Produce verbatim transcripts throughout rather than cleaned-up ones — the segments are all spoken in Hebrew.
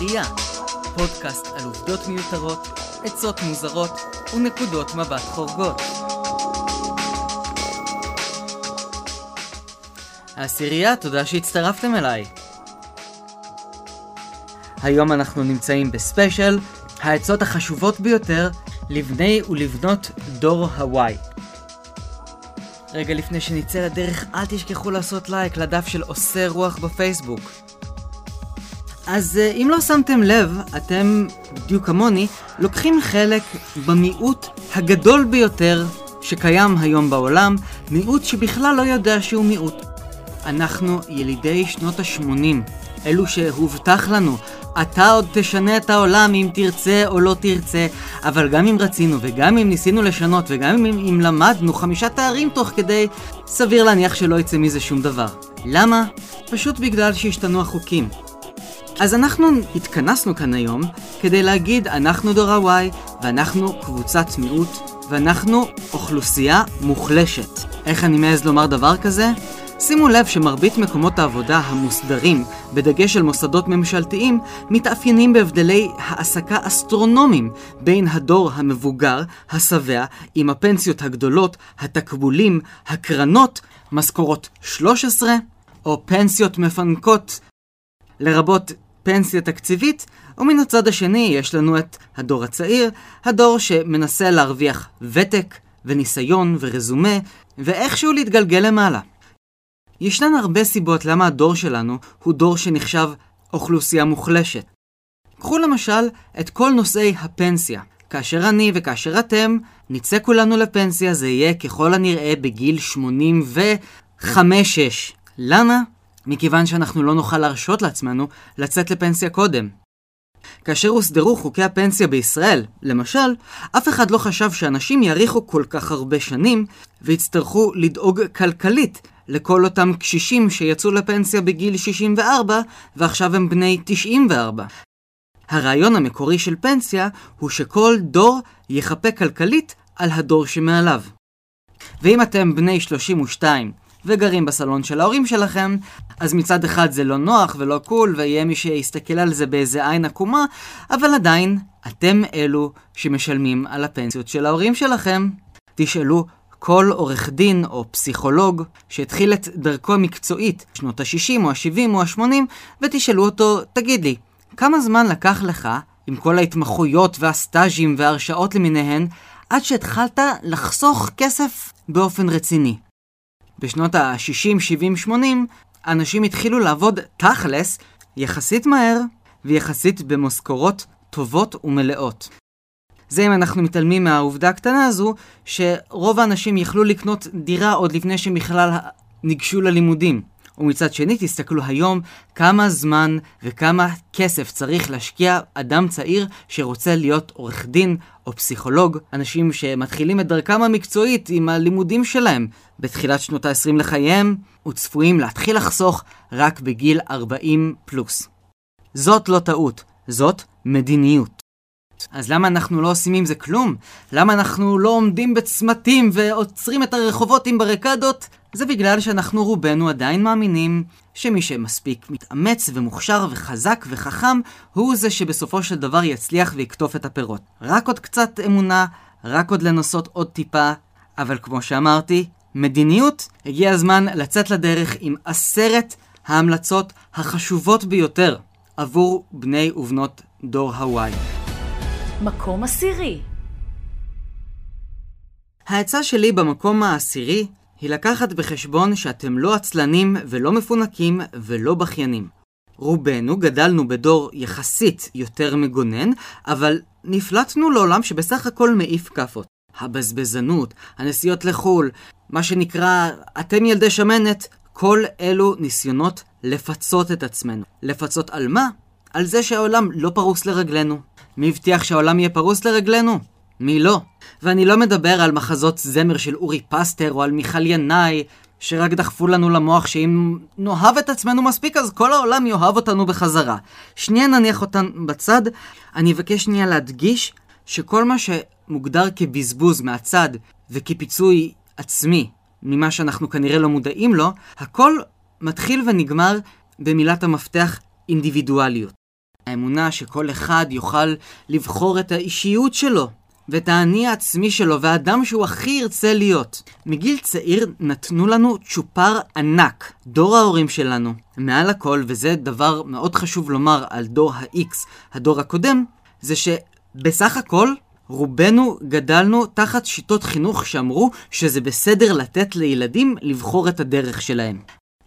העשירייה, פודקאסט על עובדות מיותרות, עצות מוזרות ונקודות מבט חורגות. העשירייה, תודה שהצטרפתם אליי. היום אנחנו נמצאים בספיישל, העצות החשובות ביותר לבני ולבנות דור ה-Y. רגע לפני שנצא לדרך, אל תשכחו לעשות לייק לדף של עושה רוח בפייסבוק. אז אם לא שמתם לב, אתם, בדיוק כמוני, לוקחים חלק במיעוט הגדול ביותר שקיים היום בעולם, מיעוט שבכלל לא יודע שהוא מיעוט. אנחנו ילידי שנות ה-שמונים, אלו שהובטח לנו, אתה עוד תשנה את העולם אם תרצה או לא תרצה, אבל גם אם רצינו וגם אם ניסינו לשנות וגם אם, אם למדנו חמישה תארים תוך כדי, סביר להניח שלא יצא מזה שום דבר. למה? פשוט בגלל שהשתנו החוקים. אז אנחנו התכנסנו כאן היום כדי להגיד אנחנו דור ה-Y ואנחנו קבוצת מיעוט ואנחנו אוכלוסייה מוחלשת. איך אני מעז לומר דבר כזה? שימו לב שמרבית מקומות העבודה המוסדרים, בדגש של מוסדות ממשלתיים, מתאפיינים בהבדלי העסקה אסטרונומיים בין הדור המבוגר, הסבע, עם הפנסיות הגדולות, התקבולים, הקרנות, משכורות שלוש עשרה, או פנסיות מפנקות, לרבות פנסיה תקציבית, ומן הצד השני יש לנו את הדור הצעיר, הדור שמנסה להרוויח ותק וניסיון ורזומה, ואיכשהו להתגלגל למעלה. ישנן הרבה סיבות למה הדור שלנו הוא דור שנחשב אוכלוסייה מוחלשת. קחו למשל את כל נושאי הפנסיה. כאשר אני וכאשר אתם נצא כולנו לפנסיה, זה יהיה ככל הנראה בגיל שמונים וחמש שש. למה? מכיוון שאנחנו לא נוכל להרשות לעצמנו לצאת לפנסיה קודם. כאשר הוסדרו חוקי הפנסיה בישראל, למשל, אף אחד לא חשב שאנשים יאריכו כל כך הרבה שנים ויצטרכו לדאוג כלכלית לכל אותם קשישים שיצאו לפנסיה בגיל שישים וארבע ועכשיו הם בני תשעים וארבע. הרעיון המקורי של פנסיה הוא שכל דור יחפה כלכלית על הדור שמעליו. ואם אתם בני שלושים ושתיים וגרים בסלון של ההורים שלכם, אז מצד אחד זה לא נוח ולא קול ויהיה מי שיסתכל על זה באיזה עין עקומה, אבל עדיין אתם אלו שמשלמים על הפנסיות של ההורים שלכם. תשאלו כל עורך דין או פסיכולוג שהתחיל את דרכו מקצועית שנות ה-שישים או ה-שבעים או ה-שמונים, ותשאלו אותו, תגיד לי, כמה זמן לקח לך, עם כל ההתמחויות והסטאז'ים וההרשאות למיניהן, עד שהתחלת לחסוך כסף באופן רציני? בשנות ה-שישים, שבעים, שמונים, אנשים התחילו לעבוד תכלס יחסית מהר ויחסית במשכורות טובות ומלאות. זה אם אנחנו מתעלמים מהעובדה הקטנה הזו, שרוב האנשים יכלו לקנות דירה עוד לפני שמכלל ניגשו ללימודים. ומצד שני, תסתכלו היום כמה זמן וכמה כסף צריך להשקיע אדם צעיר שרוצה להיות עורך דין או פסיכולוג, אנשים שמתחילים את דרכם המקצועית עם הלימודים שלהם בתחילת שנות ה-עשרים לחייהם, וצפויים להתחיל לחסוך רק בגיל ארבעים פלוס. זאת לא טעות, זאת מדיניות. אז למה אנחנו לא עושים עם זה כלום? למה אנחנו לא עומדים בצמתים ועוצרים את הרחובות עם בריקדות? זה בגלל שאנחנו רובנו עדיין מאמינים שמי שמספיק מתאמץ ומוכשר וחזק וחכם הוא זה שבסופו של דבר יצליח ויקטוף את הפירות. רק עוד קצת אמונה, רק עוד לנסות עוד טיפה, אבל כמו שאמרתי, מדיניות, הגיע הזמן לצאת לדרך עם עשרת ההמלצות החשובות ביותר עבור בני ובנות דור ה-Y. מקום עשירי. העצה שלי במקום העשירי היא לקחת בחשבון שאתם לא עצלנים ולא מפונקים ולא בכיינים. רובנו גדלנו בדור יחסית יותר מגונן, אבל נפלטנו לעולם שבסך הכל מעיף כפות. הבזבזנות, הנסיעות לחול, מה שנקרא אתם ילדי שמנת, כל אלו ניסיונות לפצות את עצמנו. לפצות על מה? על זה שהעולם לא פרוס לרגלנו. מי הבטיח שהעולם יהיה פרוס לרגלנו? מי לא? ואני לא מדבר על מחזות זמר של אוריה פסטר או על מיכל ינאי, שרק דחפו לנו למוח שאם נאהב את עצמנו מספיק אז כל העולם יאהב אותנו בחזרה. שנייה נניח אותן בצד, אני אבקש שנייה להדגיש שכל מה שמוגדר כבזבוז מהצד וכפיצוי עצמי ממה שאנחנו כנראה לא מודעים לו, הכל מתחיל ונגמר במילת המפתח אינדיבידואליות. האמונה שכל אחד יוכל לבחור את האישיות שלו ואת האני העצמי שלו והאדם שהוא הכי ירצה להיות. מגיל צעיר נתנו לנו צ'ופר ענק, דור ההורים שלנו. מעל הכל, וזה דבר מאוד חשוב לומר על דור ה-X, הדור הקודם, זה שבסך הכל רובנו גדלנו תחת שיטות חינוך שאמרו שזה בסדר לתת לילדים לבחור את הדרך שלהם.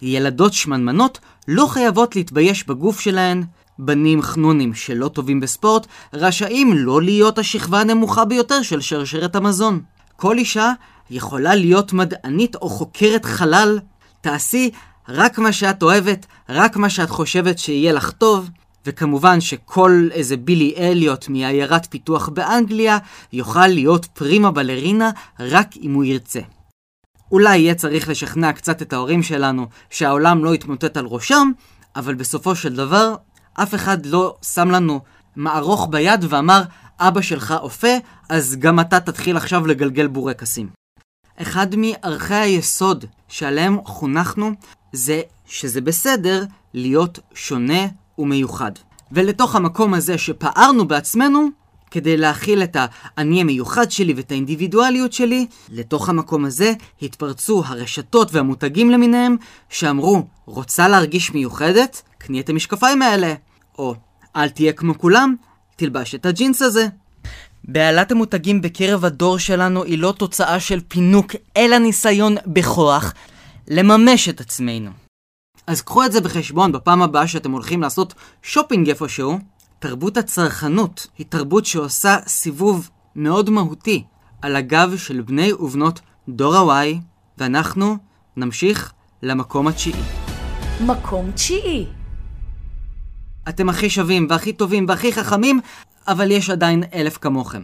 ילדות שמנמנות לא חייבות להתבייש בגוף שלהן, בנים חנונים שלא טובים בספורט רשאים לא להיות השכבה הנמוכה ביותר של שרשרת המזון. כל אישה יכולה להיות מדענית או חוקרת חלל. תעשי רק מה שאת אוהבת, רק מה שאת חושבת שיהיה לך טוב. וכמובן שכל איזה בילי אליוט מעיירת פיתוח באנגליה יוכל להיות פרימה בלרינה רק אם הוא ירצה. אולי יהיה צריך לשכנע קצת את ההורים שלנו שהעולם לא יתמוטט על ראשם, אבל בסופו של דבר אף אחד לא שם לנו מערוך ביד ואמר, אבא שלך אופה, אז גם אתה תתחיל עכשיו לגלגל בורקסים. אחד מערכי היסוד שעליהם חונכנו זה שזה בסדר להיות שונה ומיוחד. ולתוך המקום הזה שפערנו בעצמנו, כדי להכיל את האני המיוחד שלי ואת האינדיבידואליות שלי, לתוך המקום הזה התפרצו הרשתות והמותגים למיניהם שאמרו, רוצה להרגיש מיוחדת? קני את המשקפיים האלה. או, אל תהיה כמו כולם, תלבש את הג'ינס הזה. בעלת המותגים בקרב הדור שלנו היא לא תוצאה של פינוק, אלא ניסיון בכוח לממש את עצמנו. אז קחו את זה בחשבון בפעם הבאה שאתם הולכים לעשות שופינג איפשהו. תרבות הצרכנות היא תרבות שעושה סיבוב מאוד מהותי על הגב של בני ובנות דור ה-Y, ואנחנו נמשיך למקום התשיעי. מקום תשיעי. אתם הכי שווים והכי טובים והכי חכמים, אבל יש עדיין אלף כמוכם.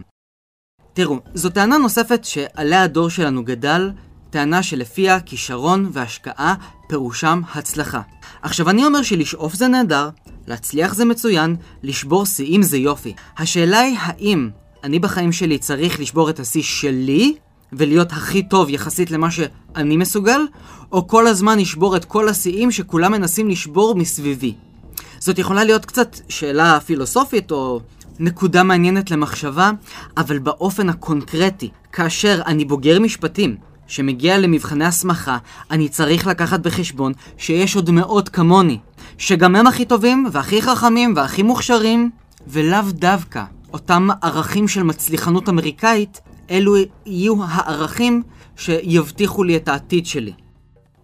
תראו, זו טענה נוספת שעליה הדור שלנו גדל, טענה שלפיה כישרון והשקעה פירושם הצלחה. עכשיו אני אומר שלשאוף זה נהדר, להצליח זה מצוין, לשבור שיאים זה יופי. השאלה היא האם אני בחיים שלי צריך לשבור את השיא שלי ולהיות הכי טוב יחסית למה שאני מסוגל, או כל הזמן לשבור את כל השיאים שכולם מנסים לשבור מסביבי. זאת יכולה להיות קצת שאלה פילוסופית או נקודה מעניינת למחשבה, אבל באופן הקונקרטי, כאשר אני בוגר משפטים שמגיע למבחני הסמכה, אני צריך לקחת בחשבון שיש עוד מאות כמוני, שגם הם הכי טובים והכי חכמים והכי מוכשרים, ולאו דווקא אותם ערכים של מצליחנות אמריקאית, אלו יהיו הערכים שיבטיחו לי את העתיד שלי.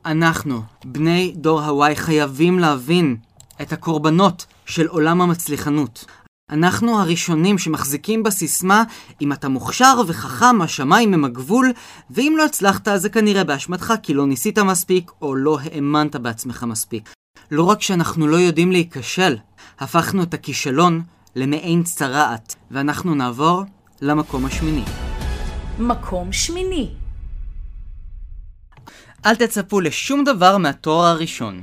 אנחנו, בני דור הוואי, חייבים להבין את הקורבנות של עולם המצליחנות. אנחנו הראשונים שמחזיקים בסיסמה, אם אתה מוכשר וחכם, השמיים הם הגבול, ואם לא הצלחת זה כנראה באשמתך, כי לא ניסית מספיק או לא האמנת בעצמך מספיק. לא רק שאנחנו לא יודעים להיכשל, הפכנו את הכישלון למעין צרעת, ואנחנו נעבור למקום השמיני. מקום שמיני. אל תצפו לשום דבר מהתואר הראשון.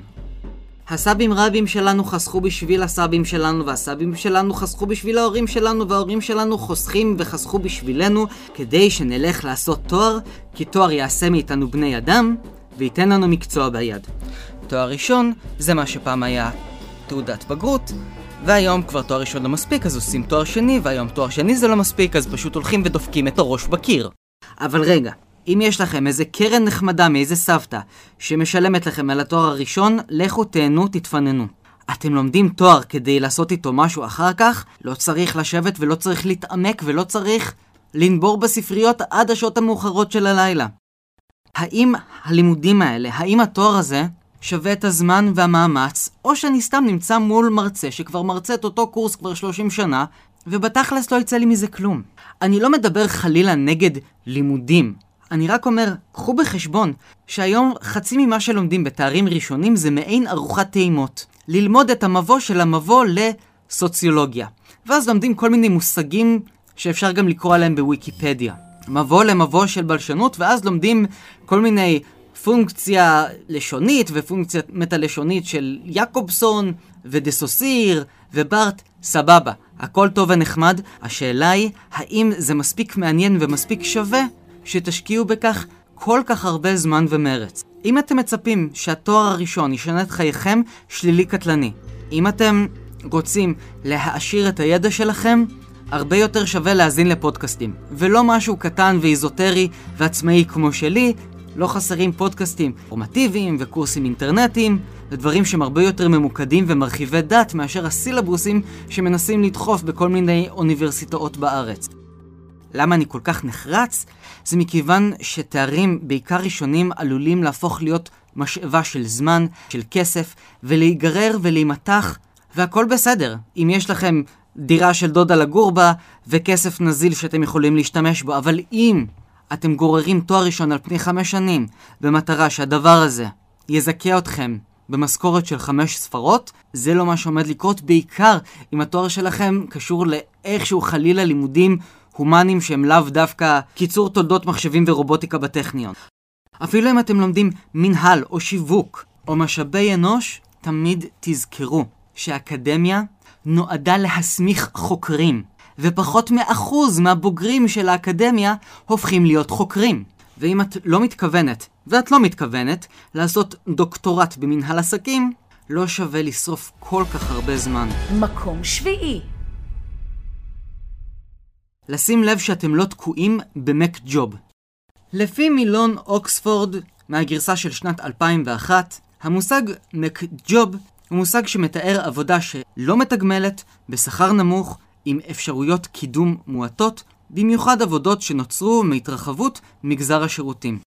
הסבים רבים שלנו חסכו בשביל הסבים שלנו, והסבים שלנו חסכו בשביל ההורים שלנו, וההורים שלנו חוסכים וחסכו בשבילנו, כדי שנלך לעשות תואר, כי תואר יעשה מאיתנו בני אדם וייתן לנו מקצוע ביד. תואר ראשון זה מה שפעם היה תעודת בגרות, והיום כבר תואר ראשון לא מספיק אז עושים תואר שני, והיום תואר שני זה לא מספיק אז פשוט הולכים ודופקים את הראש בקיר. אבל רגע, אם יש לכם איזה קרן נחמדה מאיזה סבתא שמשלמת לכם על התואר הראשון, לכו תהנו, תתפננו. אתם לומדים תואר כדי לעשות איתו משהו אחר כך, לא צריך לשבת ולא צריך להתעמק ולא צריך לנבור בספריות עד השעות המאוחרות של הלילה. האם הלימודים האלה, האם התואר הזה שווה את הזמן והמאמץ, או שאני סתם נמצא מול מרצה שכבר מרצה את אותו קורס כבר שלושים שנה, ובתכלס לא יצא לי מזה כלום. אני לא מדבר חלילה נגד לימודים. אני רק אומר, קחו בחשבון שהיום חצי ממה שלומדים בתארים ראשונים זה מעין ארוחת טעימות. ללמוד את המבוא של המבוא לסוציולוגיה. ואז לומדים כל מיני מושגים שאפשר גם לקרוא עליהם בוויקיפדיה. מבוא למבוא של בלשנות, ואז לומדים כל מיני פונקציה לשונית ופונקציה מטלשונית של יוקובסון ודסוסיר וברט. סבבה, הכל טוב ונחמד. השאלה היא, האם זה מספיק מעניין ומספיק שווה שתשקיעו בכך כל כך הרבה זמן ומרץ? אם אתם מצפים שהתואר הראשון ישנה את חייכם, שלילי קטלני. אם אתם רוצים להעשיר את הידע שלכם, הרבה יותר שווה להזין לפודקאסטים. ולא משהו קטן ואיזוטרי ועצמאי כמו שלי, לא חסרים פודקאסטים פורמטיביים וקורסים אינטרנטיים, ודברים שהם הרבה יותר ממוקדים ומרחיבי דת מאשר הסילבוסים שמנסים לדחוף בכל מיני אוניברסיטאות בארץ. למה אני כל כך נחרץ? זה מכיוון שתארים בעיקר ראשונים עלולים להפוך להיות משאבה של זמן, של כסף, ולהיגרר ולהימתח, והכל בסדר. אם יש לכם דירה של דודה לגור בה וכסף נזיל שאתם יכולים להשתמש בו, אבל אם אתם גוררים תואר ראשון על פני חמש שנים במטרה שהדבר הזה יזכה אתכם במשכורת של חמש ספרות, זה לא מה שעומד לקרות, בעיקר אם התואר שלכם קשור לאיכשהו חלילה לימודים הומנים שהם לאו דווקא קיצור תולדות מחשבים ורובוטיקה בטכניון. אפילו אם אתם לומדים מנהל או שיווק או משאבי אנוש, תמיד תזכרו שהאקדמיה נועדה להסמיך חוקרים, ופחות מאחוז מהבוגרים של האקדמיה הופכים להיות חוקרים. ואם את לא מתכוונת, ואת לא מתכוונת, לעשות דוקטורט במנהל עסקים, לא שווה לשרוף כל כך הרבה זמן. מקום שביעי. לשים לב שאתם לא תקועים במק ג'וב. לפי מילון אוקספורד, מהגרסה של שנת אלפיים ואחת, המושג מק ג'וב הוא מושג שמתאר עבודה שלא מתגמלת, בשכר נמוך, עם אפשרויות קידום מועטות, במיוחד עבודות שנוצרו מהתרחבות מגזר השירותים.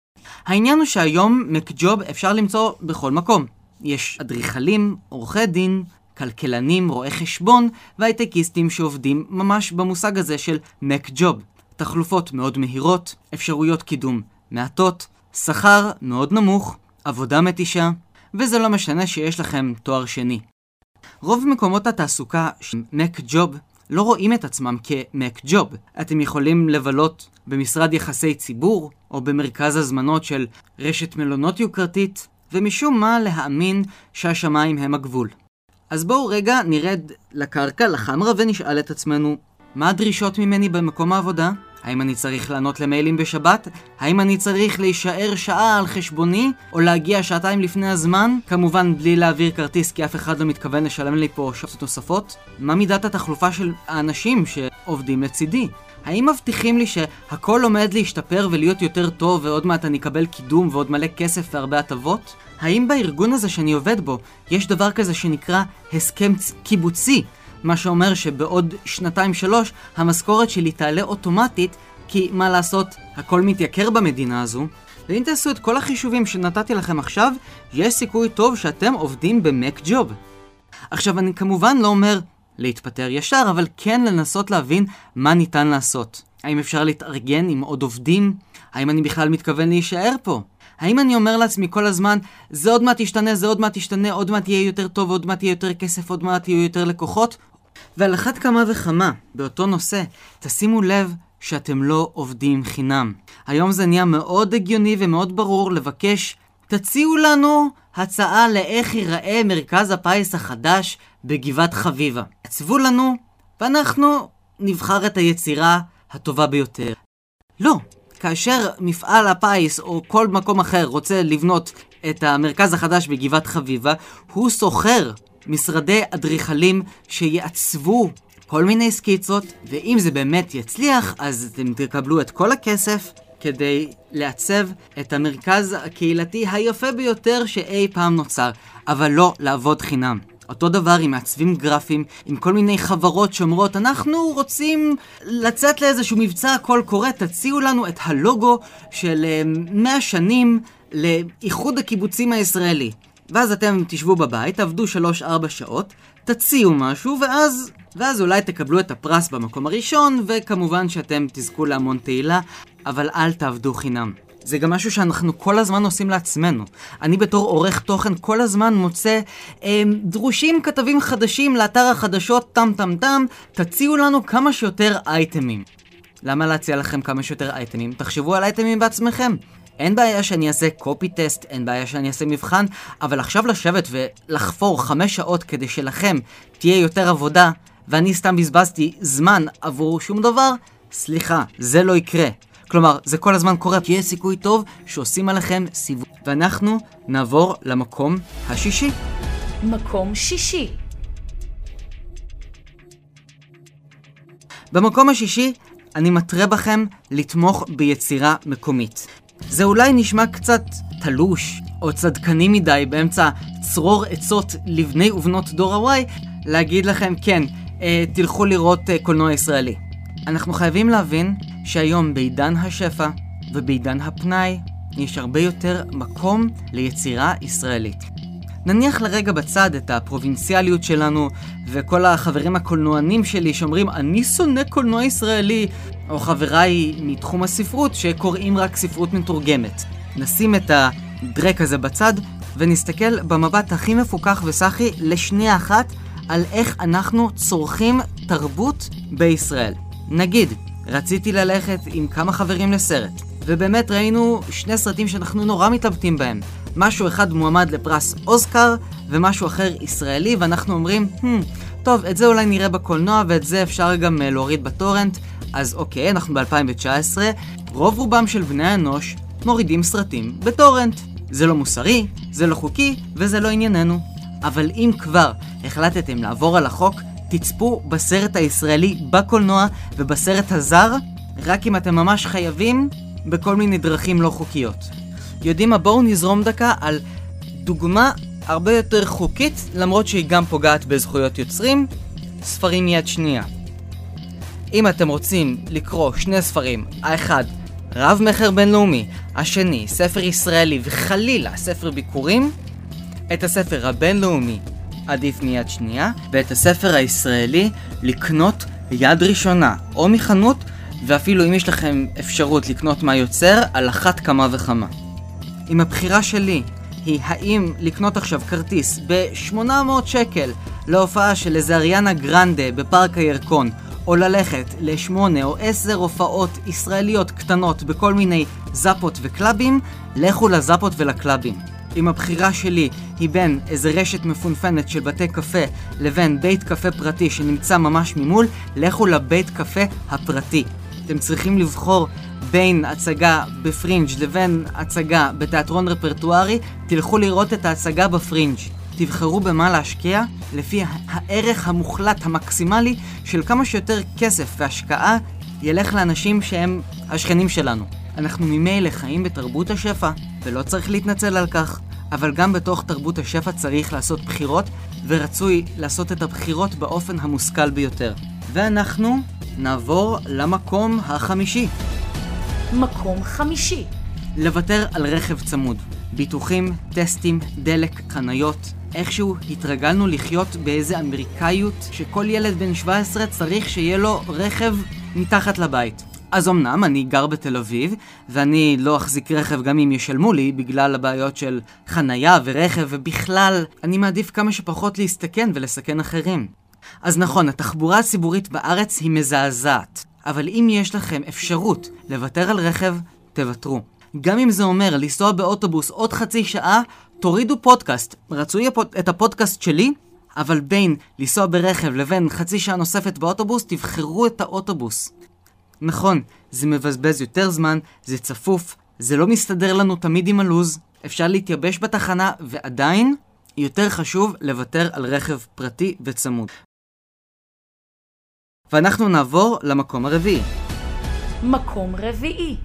העניין הוא שהיום מקג'וב אפשר למצוא בכל מקום. יש אדריכלים, עורכי דין, כלכלנים, רואי חשבון והייטקיסטים שעובדים ממש במושג הזה של מקג'וב. תחלופות מאוד מהירות, אפשרויות קידום מעטות, שכר מאוד נמוך, עבודה מתישה, וזה לא משנה שיש לכם תואר שני. רוב מקומות התעסוקה של מקג'וב לא רואים את עצמם כמקג'וב. אתם יכולים לבלות במשרד יחסי ציבור, או במרכז הזמנות של רשת מלונות יוקרתית, ומשום מה להאמין שהשמיים הם הגבול. אז בואו רגע נרד לקרקע, לחמרה, ונשאל את עצמנו, מה הדרישות ממני במקום העבודה? האם אני צריך לענות למיילים בשבת? האם אני צריך להישאר שעה על חשבוני, או להגיע שעתיים לפני הזמן? כמובן בלי להעביר כרטיס, כי אף אחד לא מתכוון לשלם לי פה שעות נוספות. מה מידת התחלופה של האנשים שעובדים לצידי? האם מבטיחים לי שהכל עומד להשתפר ולהיות יותר טוב, ועוד מעט אני אקבל קידום ועוד מלא כסף והרבה הטבות? האם בארגון הזה שאני עובד בו יש דבר כזה שנקרא הסכם קיבוצי? מה שאומר שבעוד שנתיים שלוש המשכורת שלי תעלה אוטומטית, כי מה לעשות, הכל מתייקר במדינה הזו. ואם תעשו את כל החישובים שנתתי לכם עכשיו, יש סיכוי טוב שאתם עובדים במק ג'וב. עכשיו אני כמובן לא אומר להתפטר ישר, אבל כן לנסות להבין מה ניתן לעשות. האם אפשר להתארגן עם עוד עובדים? האם אני בכלל מתכוון להישאר פה? האם אני אומר לעצמי כל הזמן, זה עוד מעט ישתנה, זה עוד מעט ישתנה, עוד מעט יהיה יותר טוב, עוד מעט יהיה יותר כסף, עוד מעט יהיו יותר לקוחות? ועל אחת כמה וכמה, באותו נושא, תשימו לב שאתם לא עובדים חינם. היום זה נהיה מאוד הגיוני ומאוד ברור לבקש, תציעו לנו הצעה לאיך ייראה מרכז הפיס החדש בגבעת חביבה. עצבו לנו, ואנחנו נבחר את היצירה הטובה ביותר. לא. כאשר מפעל הפיס או כל מקום אחר רוצה לבנות את המרכז החדש בגבעת חביבה, הוא סוחר משרדי אדריכלים שיעצבו כל מיני סקיצות, ואם זה באמת יצליח, אז אתם תקבלו את כל הכסף כדי לעצב את המרכז הקהילתי היפה ביותר שאי פעם נוצר, אבל לא לעבוד חינם. אותו דבר עם מעצבים גרפיים, עם כל מיני חברות שאומרות, אנחנו רוצים לצאת לאיזשהו מבצע קול קורא, תציעו לנו את הלוגו של מאה שנים לאיחוד הקיבוצים הישראלי. ואז אתם תשבו בבית, תעבדו שלוש ארבע שעות, תציעו משהו, ואז, ואז אולי תקבלו את הפרס במקום הראשון, וכמובן שאתם תזכו להמון תהילה, אבל אל תעבדו חינם. זה גם משהו שאנחנו כל הזמן עושים לעצמנו. אני בתור עורך תוכן כל הזמן מוצא אה, דרושים כתבים חדשים לאתר החדשות, טם טם טם, תציעו לנו כמה שיותר אייטמים. למה להציע לכם כמה שיותר אייטמים? תחשבו על אייטמים בעצמכם. אין בעיה שאני אעשה קופי טסט, אין בעיה שאני אעשה מבחן, אבל עכשיו לשבת ולחפור חמש שעות כדי שלכם תהיה יותר עבודה, ואני סתם בזבזתי זמן עבור שום דבר, סליחה, זה לא יקרה. כלומר, זה כל הזמן קורה, כי יש סיכוי טוב שעושים עליכם סיבוב. ואנחנו נעבור למקום השישי. מקום שישי. במקום השישי, אני מטרה בכם לתמוך ביצירה מקומית. זה אולי נשמע קצת תלוש או צדקני מדי באמצע צרור עצות לבני ובנות דור ה-Y להגיד לכם כן, תלכו לראות קולנוע ישראלי. אנחנו חייבים להבין שהיום בעידן השפע ובעידן הפנאי יש הרבה יותר מקום ליצירה ישראלית. נניח לרגע בצד את הפרובינציאליות שלנו וכל החברים הקולנוענים שלי שאומרים אני שונא קולנוע ישראלי, או חבריי מתחום הספרות שקוראים רק ספרות מתורגמת. נשים את הדרק הזה בצד ונסתכל במבט הכי מפוקח וסחי לשנייה אחת על איך אנחנו צורכים תרבות בישראל. נגיד, רציתי ללכת עם כמה חברים לסרט, ובאמת ראינו שני סרטים שאנחנו נורא מתלבטים בהם. משהו אחד מועמד לפרס אוסקר ומשהו אחר ישראלי, ואנחנו אומרים, hmm, טוב, את זה אולי נראה בקולנוע ואת זה אפשר גם להוריד בטורנט. אז אוקיי, אנחנו ב-אלפיים תשע עשרה, רוב רובם של בני האנוש מורידים סרטים בטורנט. זה לא מוסרי, זה לא חוקי וזה לא ענייננו. אבל אם כבר החלטתם לעבור על החוק, תצפו בסרט הישראלי בקולנוע ובסרט הזר, רק אם אתם ממש חייבים בכל מיני דרכים לא חוקיות. יודעים מה? בואו נזרום דקה על דוגמה הרבה יותר חוקית, למרות שהיא גם פוגעת בזכויות יוצרים, ספרים יד שנייה. אם אתם רוצים לקרוא שני ספרים, האחד רב מחר בינלאומי, השני ספר ישראלי וחלילה ספר ביקורים, את הספר הבינלאומי עדיף מיד שנייה, ואת הספר הישראלי לקנות יד ראשונה או מחנות, ואפילו אם יש לכם אפשרות לקנות מהיוצר, על אחת כמה וכמה. אם הבחירה שלי היא האם לקנות עכשיו כרטיס ב-שמונה מאות שקל להופעה של זריאנה גרנדה בפארק הירקון, או ללכת לשמונה או עשר הופעות ישראליות קטנות בכל מיני זאפות וקלאבים, לכו לזאפות ולקלאבים. אם הבחירה שלי היא בין איזו רשת מפונפנת של בתי קפה לבין בית קפה פרטי שנמצא ממש ממול, לכו לבית קפה הפרטי. אתם צריכים לבחור בין הצגה בפרינג' לבין הצגה בתיאטרון רפרטוארי, תלכו לראות את ההצגה בפרינג'. תבחרו במה להשקיע לפי הערך המוחלט המקסימלי של כמה שיותר כסף והשקעה ילך לאנשים שהם השכנים שלנו. אנחנו ממילא חיים בתרבות השפע ולא צריך להתנצל על כך, אבל גם בתוך תרבות השפע צריך לעשות בחירות, ורצוי לעשות את הבחירות באופן המושכל ביותר. ואנחנו נעבור למקום החמישי. מקום חמישי. לוותר על רכב צמוד. ביטוחים, טסטים, דלק, חניות. איכשהו התרגלנו לחיות באיזה אמריקאיות שכל ילד בן שבע עשרה צריך שיהיה לו רכב מתחת לבית. אז אמנם אני גר בתל אביב, ואני לא אחזיק רכב גם אם ישלמו לי, בגלל הבעיות של חנייה ורכב, ובכלל אני מעדיף כמה שפחות להסתכן ולסכן אחרים. אז נכון, התחבורה הציבורית בארץ היא מזעזעת, אבל אם יש לכם אפשרות לוותר על רכב, תוותרו. גם אם זה אומר לנסוע באוטובוס עוד חצי שעה, תורידו פודקאסט. רצוי את הפודקאסט שלי, אבל בין לנסוע ברכב לבין חצי שעה נוספת באוטובוס, תבחרו את האוטובוס. נכון, זה מבזבז יותר זמן, זה צפוף, זה לא מסתדר לנו תמיד עם הלוז, אפשר להתייבש בתחנה, ועדיין יותר חשוב לוותר על רכב פרטי וצמוד. ואנחנו נעבור למקום הרביעי. מקום רביעי.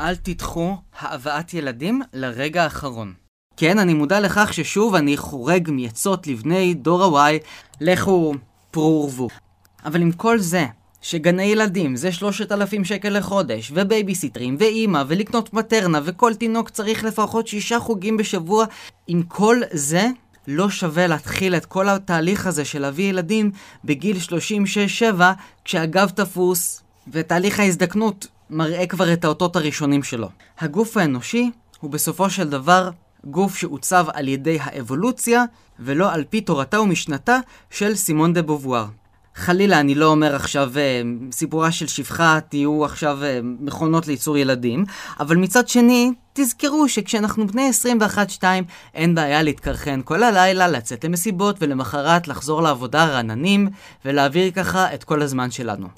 אל תדחו העבאת ילדים לרגע האחרון. כן, אני מודע לכך ששוב אני חורג מייצות לבני דור ה-Y, לכו פרו ורבו. אבל עם כל זה, שגני ילדים זה שלושת אלפים שקל לחודש, ובייביסיטרים, ואימא, ולקנות מטרנה, וכל תינוק צריך לפחות שישה חוגים בשבוע, עם כל זה לא שווה להתחיל את כל התהליך הזה של להביא ילדים בגיל שלושים ושש שבע, כשהגב תפוס, ותהליך ההזדקנות מראה כבר את האותות הראשונים שלו. הגוף האנושי הוא בסופו של דבר גוף שעוצב על ידי האבולוציה, ולא על פי תורתה ומשנתה של סימון דה בובואר. חלילה, אני לא אומר עכשיו סיפורה של שפחה, תהיו עכשיו מכונות לייצור ילדים, אבל מצד שני, תזכרו שכשאנחנו בני עשרים ואחת עשרים ושתיים, אין בעיה להתקרחן כל הלילה, לצאת למסיבות ולמחרת לחזור לעבודה רעננים, ולהעביר ככה את כל הזמן שלנו.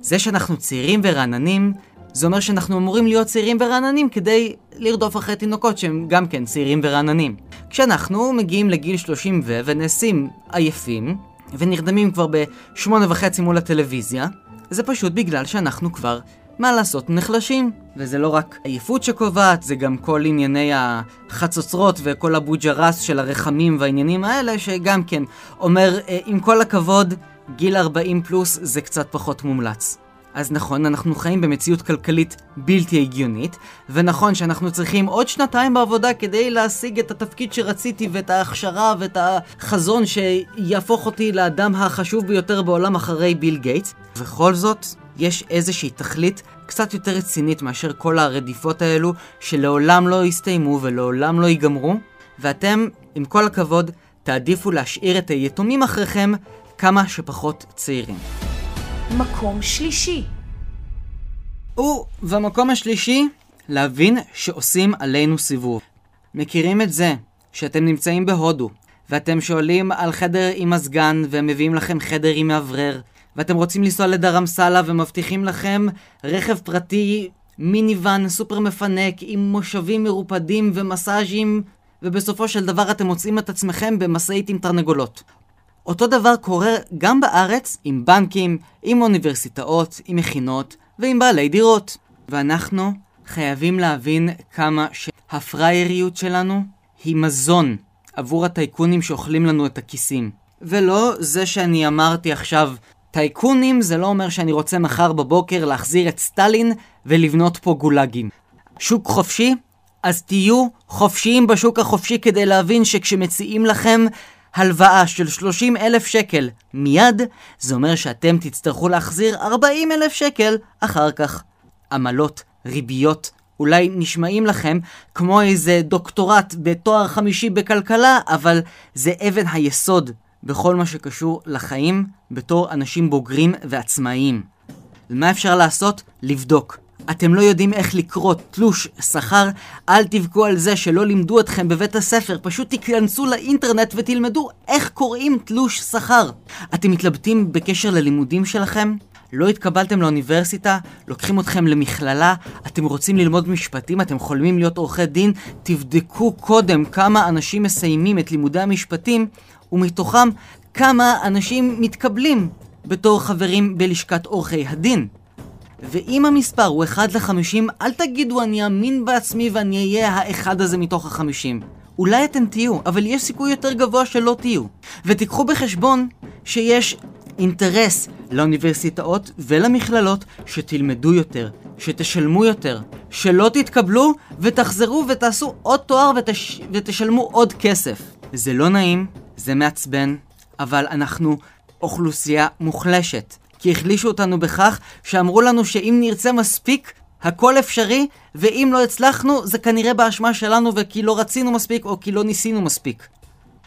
זה שאנחנו צעירים ורעננים, זה אומר שאנחנו אמורים להיות צעירים ורעננים כדי לרדוף אחרי תינוקות שהם גם כן צעירים ורעננים. כשאנחנו מגיעים לגיל שלושים ו- ונסים עייפים, ונרדמים כבר בשמונה וחצי מול הטלוויזיה, זה פשוט בגלל שאנחנו כבר, מה לעשות, נחלשים. וזה לא רק עייפות שקובעת, זה גם כל ענייני החצוצרות וכל הבוג'רס של הרחמים והעניינים האלה, שגם כן אומר, עם כל הכבוד, גיל ארבעים פלוס זה קצת פחות מומלץ. אז נכון, אנחנו חיים במציאות כלכלית בלתי הגיונית, ונכון שאנחנו צריכים עוד שנתיים בעבודה כדי להשיג את התפקיד שרציתי ואת ההכשרה ואת החזון שיהפוך אותי לאדם החשוב ביותר בעולם אחרי ביל גייטס. וכל זאת, יש איזושהי תכלית קצת יותר רצינית מאשר כל הרדיפות האלו שלעולם לא יסתיימו ולעולם לא ייגמרו, ואתם, עם כל הכבוד, תעדיפו להשאיר את היתומים אחריכם כמה שפחות צעירים. מקום שלישי. ובמקום השלישי, להבין שעושים עלינו סיבוב. מכירים את זה שאתם נמצאים בהודו, ואתם שואלים על חדר עם הסגן, והם מביאים לכם חדר עם מאוורר, ואתם רוצים לנסוע לדרמסלה ומבטיחים לכם רכב פרטי, מיניוון, סופר מפנק, עם מושבים מרופדים ומסאז'ים, ובסופו של דבר אתם מוצאים את עצמכם במסעית עם תרנגולות. אותו דבר קורה גם בארץ עם בנקים, עם אוניברסיטאות, עם מכינות ועם בעלי דירות. ואנחנו חייבים להבין כמה שהפרייריות שלנו היא מזון עבור הטייקונים שאוכלים לנו את הכיסים. ולא זה שאני אמרתי עכשיו, טייקונים זה לא אומר שאני רוצה מחר בבוקר להחזיר את סטלין ולבנות פה גולגים. שוק חופשי? אז תהיו חופשיים בשוק החופשי כדי להבין שכשמציעים לכם הלוואה של שלושים אלף שקל מיד, זה אומר שאתם תצטרכו להחזיר ארבעים אלף שקל אחר כך. עמלות, ריביות, אולי נשמעים לכם כמו איזה דוקטורט בתואר חמישי בכלכלה, אבל זה אבן היסוד בכל מה שקשור לחיים בתור אנשים בוגרים ועצמאיים. ומה אפשר לעשות? לבדוק. אתם לא יודעים איך לקרוא תלוש שכר, אל תבכו על זה שלא לימדו אתכם בבית הספר, פשוט תיכנסו לאינטרנט ותלמדו איך קוראים תלוש שכר. אתם מתלבטים בקשר ללימודים שלכם? לא התקבלתם לאוניברסיטה? לוקחים אתכם למכללה? אתם רוצים ללמוד משפטים? אתם חולמים להיות עורכי דין? תבדקו קודם כמה אנשים מסיימים את לימודי המשפטים, ומתוכם כמה אנשים מתקבלים בתור חברים בלשכת עורכי הדין. ואם המספר הוא אחד לחמישים, אל תגידו אני אמין בעצמי ואני אהיה האחד הזה מתוך החמישים. אולי אתם תהיו, אבל יש סיכוי יותר גבוה שלא תהיו. ותיקחו בחשבון שיש אינטרס לאוניברסיטאות ולמכללות שתלמדו יותר, שתשלמו יותר, שלא תתקבלו ותחזרו ותעשו עוד תואר ותש... ותשלמו עוד כסף. זה לא נעים, זה מעצבן, אבל אנחנו אוכלוסייה מוחלשת. כי החלישו אותנו בכך שאמרו לנו שאם נרצה מספיק, הכל אפשרי, ואם לא הצלחנו, זה כנראה באשמה שלנו וכי לא רצינו מספיק או כי לא ניסינו מספיק.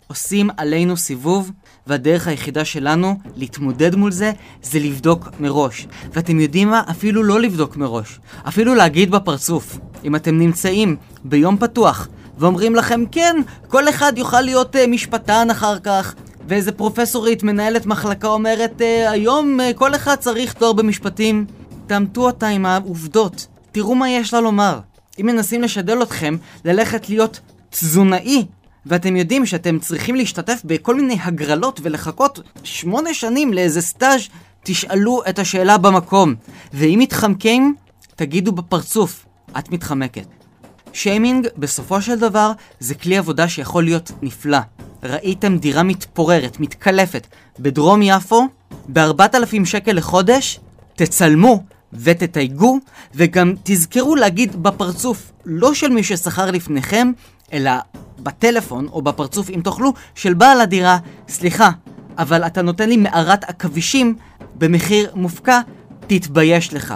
עושים עלינו סיבוב, והדרך היחידה שלנו להתמודד מול זה, זה לבדוק מראש. ואתם יודעים מה? אפילו לא לבדוק מראש. אפילו להגיד בפרצוף. אם אתם נמצאים ביום פתוח ואומרים לכם, כן, כל אחד יוכל להיות uh, משפטן אחר כך, ואיזה פרופסורית מנהלת מחלקה אומרת, היום כל אחד צריך תואר במשפטים. תאמתו אותה עם העובדות, תראו מה יש לה לומר. אם מנסים לשדל אתכם ללכת להיות תזונאי, ואתם יודעים שאתם צריכים להשתתף בכל מיני הגרלות ולחכות שמונה שנים לאיזה סטאז', תשאלו את השאלה במקום. ואם מתחמקים, תגידו בפרצוף, את מתחמקת. שיימינג בסופו של דבר זה כלי עבודה שיכול להיות נפלא. ראיתם דירה מתפוררת, מתקלפת, בדרום יפו, ב-ארבעת אלפים שקל לחודש, תצלמו ותתייגו, וגם תזכרו להגיד בפרצוף, לא של מי ששכר לפניכם, אלא בטלפון או בפרצוף אם תוכלו, של בעל הדירה, סליחה, אבל אתה נותן לי מערת הכבישים במחיר מופקע, תתבייש לך.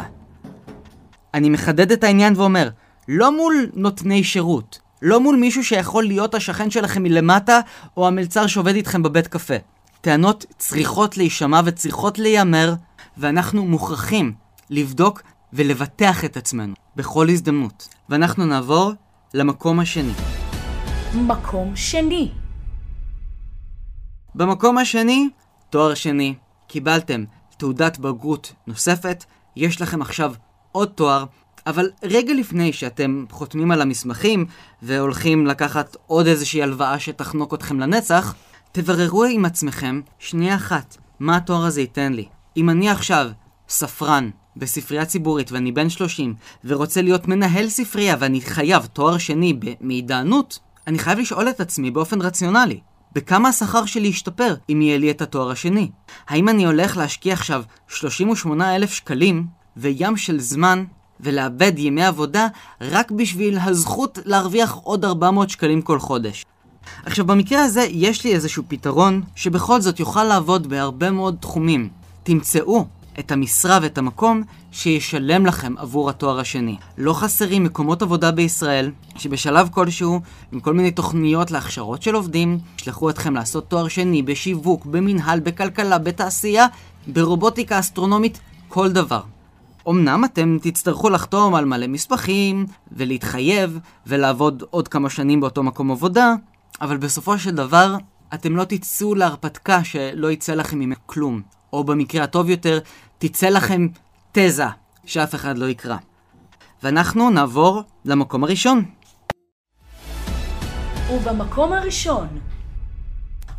אני מחדד את העניין ואומר, לא מול נותני שירות, לא מול מישהו שיכול להיות השכן שלכם מלמטה, או המלצר שעובד איתכם בבית קפה. טענות צריכות להישמע וצריכות להיאמר, ואנחנו מוכרחים לבדוק ולבטח את עצמנו בכל הזדמנות. ואנחנו נעבור למקום השני. מקום שני. במקום השני, תואר שני. קיבלתם תעודת בגרות נוספת, יש לכם עכשיו עוד תואר, אבל רגע לפני שאתם חותמים על המסמכים והולכים לקחת עוד איזושהי הלוואה שתחנוק אתכם לנצח, תבררו עם עצמכם שנייה אחת מה התואר הזה ייתן לי. אם אני עכשיו ספרן בספרייה ציבורית ואני בן שלושים ורוצה להיות מנהל ספרייה ואני חייב תואר שני במדענות, אני חייב לשאול את עצמי באופן רציונלי, בכמה השכר שלי ישתפר אם יהיה לי את התואר השני? האם אני הולך להשקיע עכשיו שלושים ושמונה אלף שקלים וים של זמן ולאבד ימי עבודה רק בשביל הזכות להרוויח עוד ארבע מאות שקלים כל חודש? עכשיו במקרה הזה יש לי איזשהו פתרון שבכל זאת יוכל לעבוד בהרבה מאוד תחומים. תמצאו את המשרה ואת המקום שישלם לכם עבור התואר השני. לא חסרים מקומות עבודה בישראל שבשלב כלשהו עם כל מיני תוכניות להכשרות של עובדים ישלחו אתכם לעשות תואר שני בשיווק, במנהל, בכלכלה, בתעשייה, ברובוטיקה, אסטרונומית, כל דבר. אמנם אתם תצטרכו לחתום על מלא מספחים ולהתחייב ולעבוד עוד כמה שנים באותו מקום עבודה, אבל בסופו של דבר אתם לא תצאו להרפתקה שלא יצא לכם עם כלום. או במקרה הטוב יותר, תצא לכם תזה שאף אחד לא יקרא. ואנחנו נעבור למקום הראשון. ובמקום הראשון.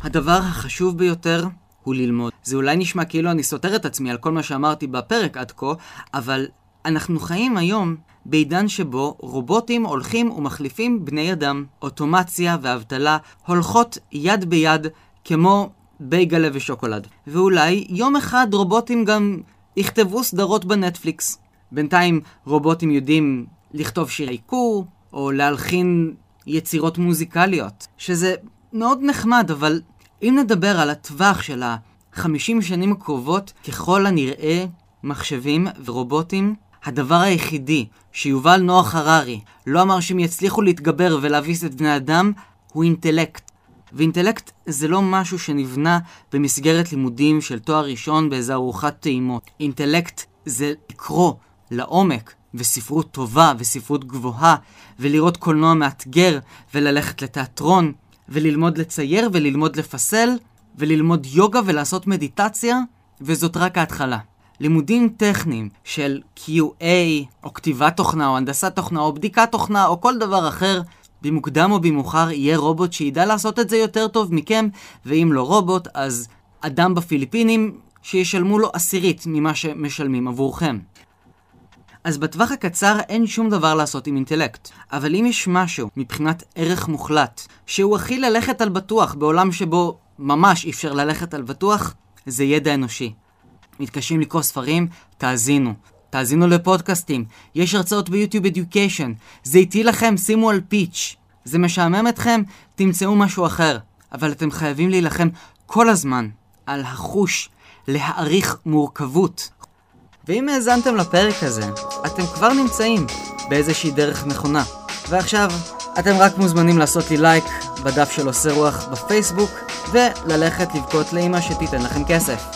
הדבר החשוב ביותר הוא ללמוד. זה אולי נשמע כאילו אני סותר את עצמי על כל מה שאמרתי בפרק עד כה, אבל אנחנו חיים היום בעידן שבו רובוטים הולכים ומחליפים בני אדם. אוטומציה והבטלה הולכות יד ביד כמו בייגלה ושוקולד. ואולי יום אחד רובוטים גם יכתבו סדרות בנטפליקס. בינתיים רובוטים יודעים לכתוב שירי קור או להלחין יצירות מוזיקליות, שזה מאוד נחמד, אבל אם נדבר על הטווח של ה-חמישים שנים הקרובות, ככל הנראה מחשבים ורובוטים, הדבר היחידי שיובל נוח הררי לא אמר שהם יצליחו להתגבר ולהביס את בני אדם הוא אינטלקט. ואינטלקט זה לא משהו שנבנה במסגרת לימודים של תואר ראשון באיזו ארוחת טעימות. אינטלקט זה לקרוא לעומק, וספרות טובה וספרות גבוהה, ולראות קולנוע מאתגר, וללכת לתיאטרון, וללמוד לצייר וללמוד לפסל, וללמוד יוגה ולעשות מדיטציה, וזאת רק ההתחלה. לימודים טכניים של קיו איי, או כתיבת תוכנה, או הנדסת תוכנה, או בדיקת תוכנה, או כל דבר אחר, במוקדם או במאוחר יהיה רובוט שידע לעשות את זה יותר טוב מכם, ואם לא רובוט, אז אדם בפיליפינים שישלמו לו עשירית ממה שמשלמים עבורכם. אז בטווח הקצר אין שום דבר לעשות עם אינטלקט. אבל אם יש משהו מבחינת ערך מוחלט, שהוא הכי ללכת על בטוח בעולם שבו ממש אפשר ללכת על בטוח, זה ידע אנושי. מתקשים לקרוא ספרים, תאזינו. תאזינו לפודקאסטים, יש הרצאות ביוטיוב אדיוקיישן, זה איתי לכם, שימו על פיץ'. זה משעמם אתכם, תמצאו משהו אחר. אבל אתם חייבים להילחם כל הזמן על החוש להעריך מורכבות. ואם האזנתם לפרק הזה, אתם כבר נמצאים באיזושהי דרך נכונה. ועכשיו, אתם רק מוזמנים לעשות לי לייק בדף של עושה רוח בפייסבוק, וללכת לבכות לאמא שתיתן לכם כסף.